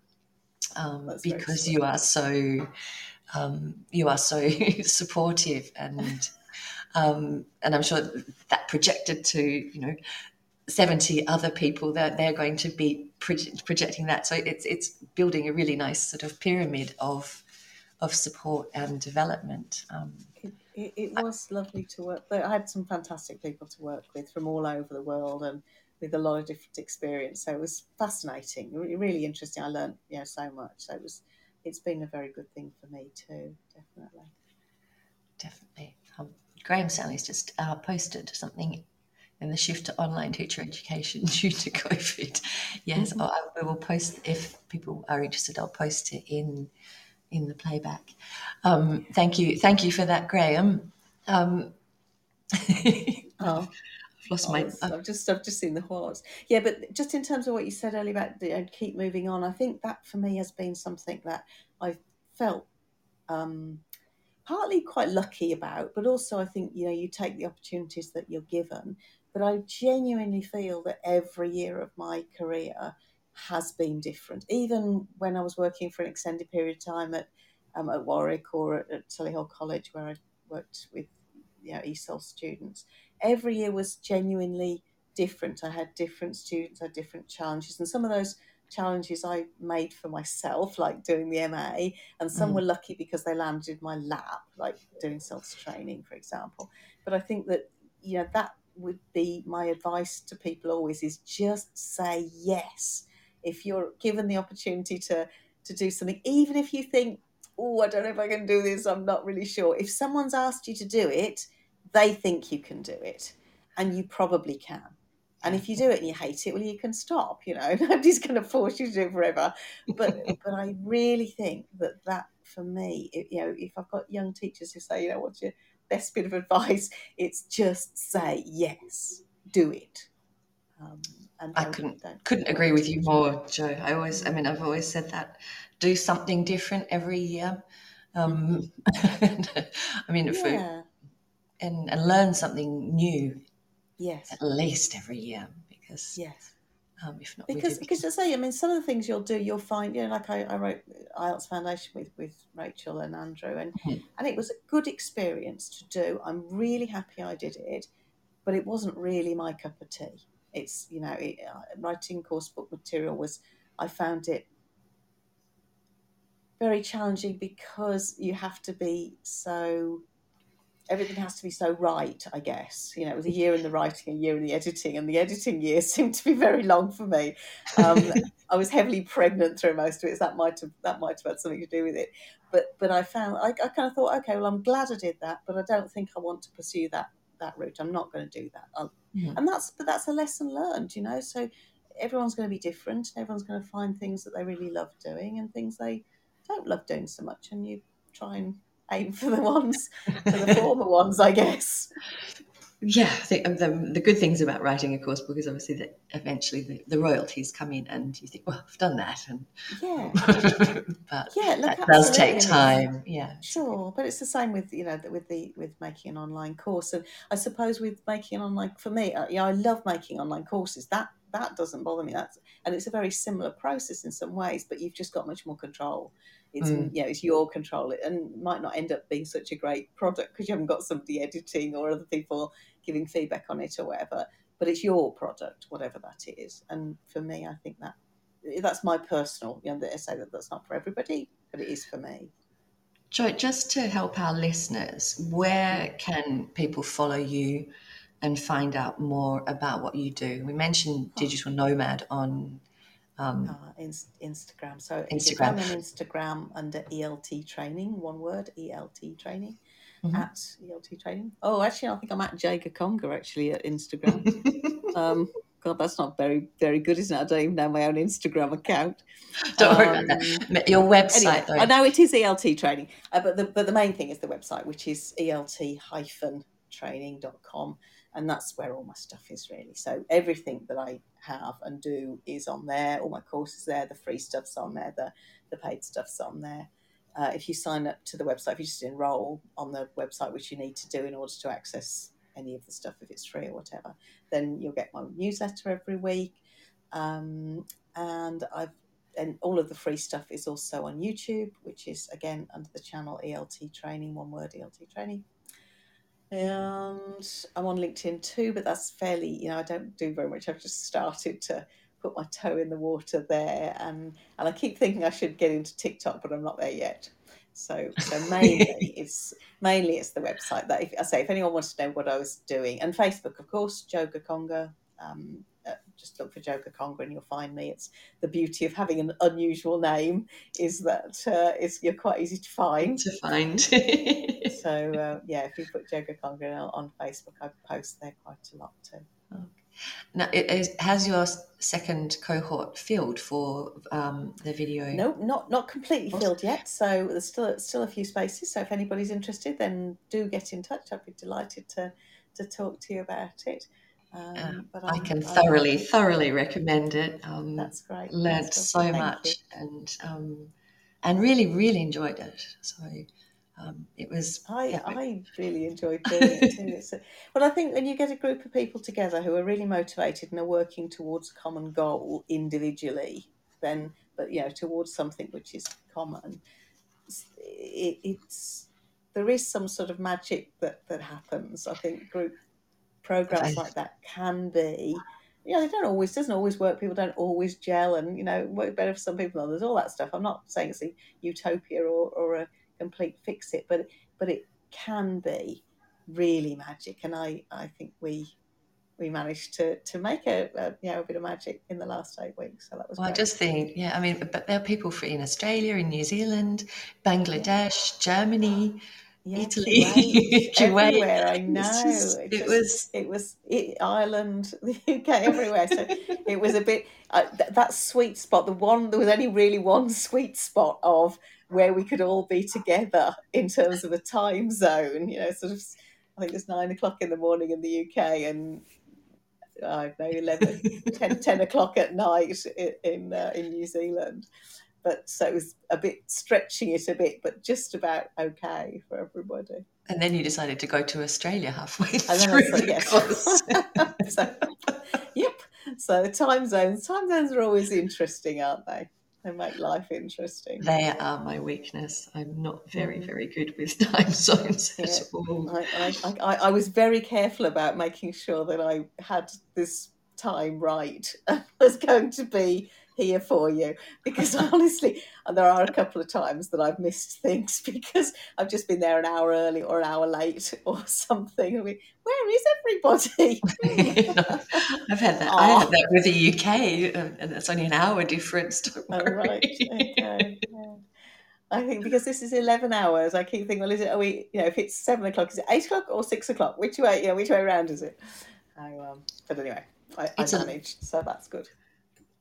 um, because you are so... Um, you are so supportive, and um, and I'm sure that projected to you know seventy other people that they're, they're going to be proje- projecting that. So it's it's building a really nice sort of pyramid of of support and development. Um, it, it, it was I, lovely to work. I had some fantastic people to work with from all over the world and with a lot of different experience. So it was fascinating, really interesting. I learned you know so much. So it was. It's been a very good thing for me too, definitely. Definitely. Um, Graham Sally's just uh, posted something in the shift to online teacher education due to COVID. Yes, mm-hmm. I, I will post, if people are interested, I'll post it in in the playback. Um, thank you. Thank you for that, Graham. Um, oh. I've lost oh, my... Uh, I've, just, I've just seen the horse. Yeah, but just in terms of what you said earlier about you know, keep moving on, I think that for me has been something that I've felt um, partly quite lucky about, but also I think, you know, you take the opportunities that you're given. But I genuinely feel that every year of my career has been different. Even when I was working for an extended period of time at um, at Warwick or at, at Tully Hill College where I worked with, you know, ESOL students, every year was genuinely different. I had different students, I had different challenges, and some of those challenges I made for myself, like doing the M A, and some mm. were lucky because they landed in my lap, like doing self-training, for example. But I think that, you know, that would be my advice to people always is just say yes. If you're given the opportunity to, to do something, even if you think, oh, I don't know if I can do this, I'm not really sure. If someone's asked you to do it, they think you can do it, and you probably can. And if you do it and you hate it, well, you can stop, you know. Nobody's going to force you to do it forever. But but I really think that that, for me, it, you know, if I've got young teachers who say, you know, what's your best bit of advice, it's just say yes, do it. Um, and I couldn't couldn't agree with you more, Jo. I always, I mean, I've always said that. Do something different every year. Um, I mean, for... Yeah. And, and learn something new, yes, at least every year, because yes, um, if not because because I say I mean some of the things you'll do you'll find you know like I, I wrote IELTS Foundation with, with Rachel and Andrew and mm-hmm. and it was a good experience to do. I'm really happy I did it, but it wasn't really my cup of tea. It's you know it, uh, writing course book material was I found it very challenging because you have to be so. Everything has to be so right, I guess. You know, it was a year in the writing, a year in the editing, and the editing year seemed to be very long for me. Um, I was heavily pregnant through most of it, so that might have that might have had something to do with it. But but I found I, I kind of thought, okay, well, I'm glad I did that, but I don't think I want to pursue that that route. I'm not going to do that. I'll, yeah. And that's but that's a lesson learned, you know. So everyone's going to be different. Everyone's going to find things that they really love doing and things they don't love doing so much. And you try and aim for the ones, for the former ones, I guess. Yeah, I think the, the good things about writing a course book is obviously that eventually the, the royalties come in and you think, well, I've done that. And yeah. But yeah, look, that does take time. Yeah. Sure, but it's the same with, you know, with the with making an online course. And I suppose with making an online, for me, you know, I love making online courses. That that doesn't bother me. That's and it's a very similar process in some ways, but you've just got much more control. It's mm. you know, it's your control, and might not end up being such a great product because you haven't got somebody editing or other people giving feedback on it or whatever. But it's your product, whatever that is. And for me, I think that that's my personal. You know, I say that that's not for everybody, but it is for me. Jo, just to help our listeners, where can people follow you and find out more about what you do? We mentioned Digital Nomad on. Um, uh, in, Instagram. So Instagram. I'm on Instagram under E L T Training, one word, E L T Training. mm-hmm. at E L T Training. Oh, actually, I think I'm at Jo Gakonga, actually, at Instagram. um, God, that's not very very good, isn't it? I don't even know my own Instagram account. Don't um, worry about that. Your website, anyway, though. I know it is E L T Training, uh, but, the, but the main thing is the website, which is E L T dash training dot com. And that's where all my stuff is, really. So everything that I have and do is on there. All my courses there. The free stuff's on there. The, the paid stuff's on there. Uh, if you sign up to the website, if you just enrol on the website, which you need to do in order to access any of the stuff, if it's free or whatever, then you'll get my newsletter every week. Um, and I've and all of the free stuff is also on YouTube, which is, again, under the channel E L T Training, one word, E L T Training. And I'm on LinkedIn too, but that's fairly, you know, I don't do very much. I've just started to put my toe in the water there. And, and I keep thinking I should get into TikTok, but I'm not there yet. So, so mainly it's mainly it's the website that if I say, if anyone wants to know what I was doing, and Facebook, of course, Jo Gakonga, um, uh, just look for Jo Gakonga and you'll find me. It's the beauty of having an unusual name is that uh, it's, you're quite easy to find. To find. so uh, yeah, if you put Jo Gakonga on Facebook, I post there quite a lot too. Okay. Now, it is, has your second cohort filled for um, the video? No, not not completely filled yet. So there's still still a few spaces. So if anybody's interested, then do get in touch. I'd be delighted to to talk to you about it. Um, um, but I can I, thoroughly, I, thoroughly recommend it. Um, that's great. Learned that's so Thank much you. and um, and really, really enjoyed it. So. Um, it was. I, yeah. I really enjoyed doing it too. It's a, well, I think when you get a group of people together who are really motivated and are working towards a common goal individually, then, but you know, towards something which is common, it, it's there is some sort of magic that, that happens. I think group programs like that can be. Yeah, you know, they don't always doesn't always work. People don't always gel, and you know, work better for some people than others. All that stuff. I'm not saying it's a utopia or or a complete fix it, but but it can be really magic, and I, I think we we managed to to make a, a you know a bit of magic in the last eight weeks. So that was. Well, great. I just think yeah, I mean, but there are people for in Australia, in New Zealand, Bangladesh, Germany, yeah, Italy, Kuwait, everywhere. I know it's just, it, just, it was it was it, Ireland, the U K, everywhere. So it was a bit uh, th- that sweet spot. The one there was only really one sweet spot of. Where we could all be together in terms of a time zone, you know, sort of, I think it's nine o'clock in the morning in the U K and I don't know, eleven, ten, ten o'clock at night in in, uh, in New Zealand. But so it was a bit stretching it a bit, but just about okay for everybody. And then you decided to go to Australia halfway through. And then I said, yes. so, yep. So the time zones, time zones are always interesting, aren't they? They make life interesting. They are my weakness. I'm not very, very good with time zones yeah. at all. I, I, I, I was very careful about making sure that I had this time right. I was going to be here for you because honestly, and there are a couple of times that I've missed things because I've just been there an hour early or an hour late or something. I mean, where is everybody? I've had that. Oh. I had that with the U K, and it's only an hour difference. Don't worry. Oh, right. Okay. Yeah. I think because this is eleven hours, I keep thinking, well, is it? Are we? You know, if it's seven o'clock, is it eight o'clock or six o'clock? Which way? You know, which way around is it? I, um, but anyway, I, I managed, a... so that's good.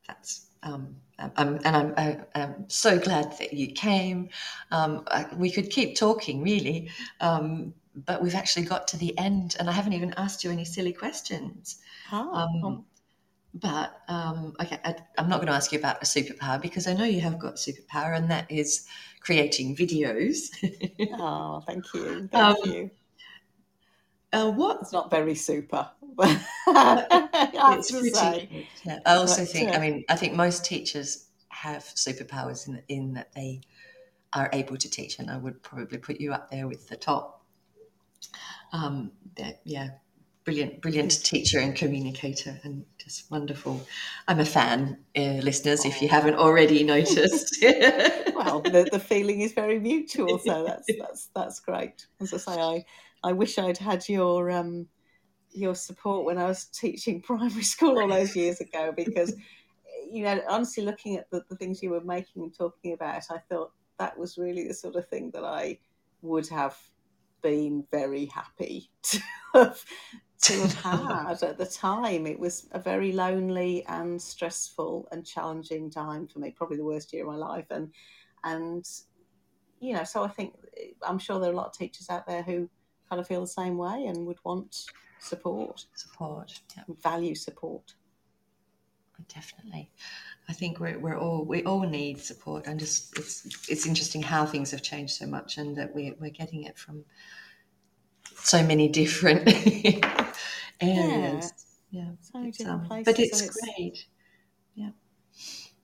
That's. Um, I'm, and I'm, I, I'm so glad that you came. Um, I, we could keep talking, really, um, but we've actually got to the end, and I haven't even asked you any silly questions. Oh. Um, but um, okay, I, I'm not going to ask you about a superpower because I know you have got a superpower, and that is creating videos. oh, thank you, thank um, you. Uh, what? It's not very super. I, it's pretty, yeah. I also but, think, uh, I mean, I think most teachers have superpowers in, in that they are able to teach, and I would probably put you up there with the top. Um, yeah, brilliant, brilliant teacher and communicator, and just wonderful. I'm a fan, uh, listeners, if you haven't already noticed. well, the, the feeling is very mutual, so that's that's that's great. As I say, I. I wish I'd had your um, your support when I was teaching primary school all those years ago because, you know, honestly, looking at the, the things you were making and talking about, I thought that was really the sort of thing that I would have been very happy to have, to have had at the time. It was a very lonely and stressful and challenging time for me, probably the worst year of my life. And, and you know, so I think I'm sure there are a lot of teachers out there who kind of feel the same way and would want support. Support. Yeah. Value support. Definitely. I think we're we're all we all need support, and just it's it's interesting how things have changed so much, and that we we're getting it from so many different areas. Yeah, yeah. So many different um, places. But it's, so it's great. Yeah,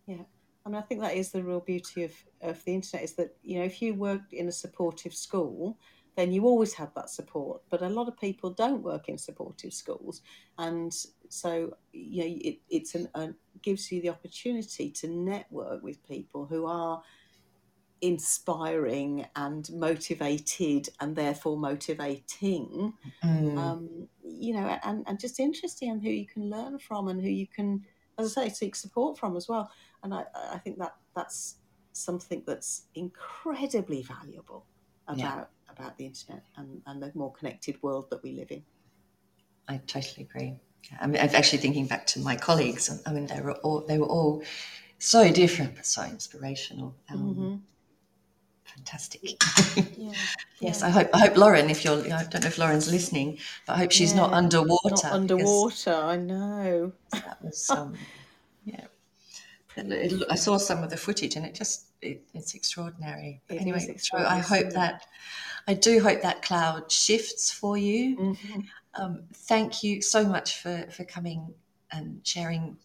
yeah. And I think that is the real beauty of of the internet, is that, you know, if you worked in a supportive school, then you always have that support. But a lot of people don't work in supportive schools, and so, you know, it it's an, a, gives you the opportunity to network with people who are inspiring and motivated, and therefore motivating, mm. um, you know, and, and just interesting, and who you can learn from, and who you can, as I say, seek support from as well. And I, I think that that's something that's incredibly valuable about yeah. about the internet and, and the more connected world that we live in. I totally agree. I'm actually thinking back to my colleagues. I mean, they were all they were all so different, but so inspirational. Um, mm-hmm. Fantastic. Yeah. Yes, yeah. I hope I hope Lauren, if you're, I don't know if Lauren's listening, but I hope she's yeah. not underwater. Not underwater, I know. That was um, yeah. It, it, I saw some of the footage, and it just it, it's extraordinary. But it anyway, extraordinary, I hope that I do hope that cloud shifts for you. Mm-hmm. Um, thank you so much for, for coming and sharing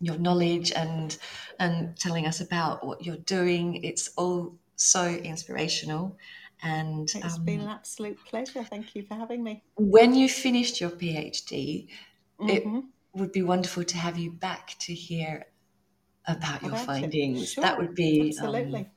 your knowledge and and telling us about what you're doing. It's all so inspirational. And it's um, been an absolute pleasure. Thank you for having me. When you finished your PhD, mm-hmm. it would be wonderful to have you back to hear about, about your findings. Sure. That would be absolutely. Um,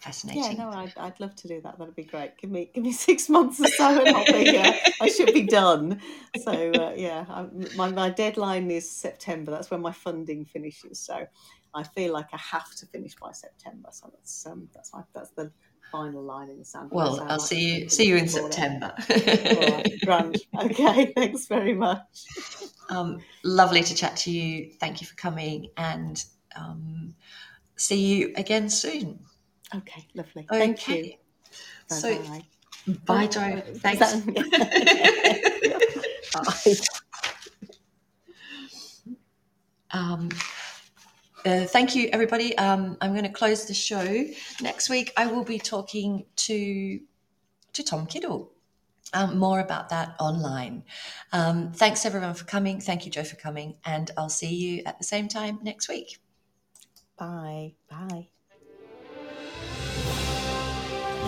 fascinating. Yeah, no, I'd, I'd love to do that. That'd be great. Give me give me six months or so, and I'll be, uh, I should be done. So uh, yeah, I, my my deadline is September. That's when my funding finishes. So I feel like I have to finish by September. So that's um, that's my that's the final line in the sand. Well, so I'll like see you see you in September. Right, grand. Okay, thanks very much. Um, lovely to chat to you. Thank you for coming, and um, see you again soon. Okay, lovely. Okay. Thank you. Bye so, bye, bye, Jo. Thanks. That... bye. Um, uh, thank you, everybody. Um, I'm going to close the show. Next week, I will be talking to to Tom Kiddle. Um, more about that online. Um, thanks, everyone, for coming. Thank you, Jo, for coming, and I'll see you at the same time next week. Bye. Bye.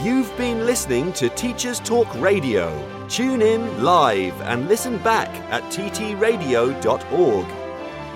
You've been listening to Teachers Talk Radio. Tune in live and listen back at t t radio dot org.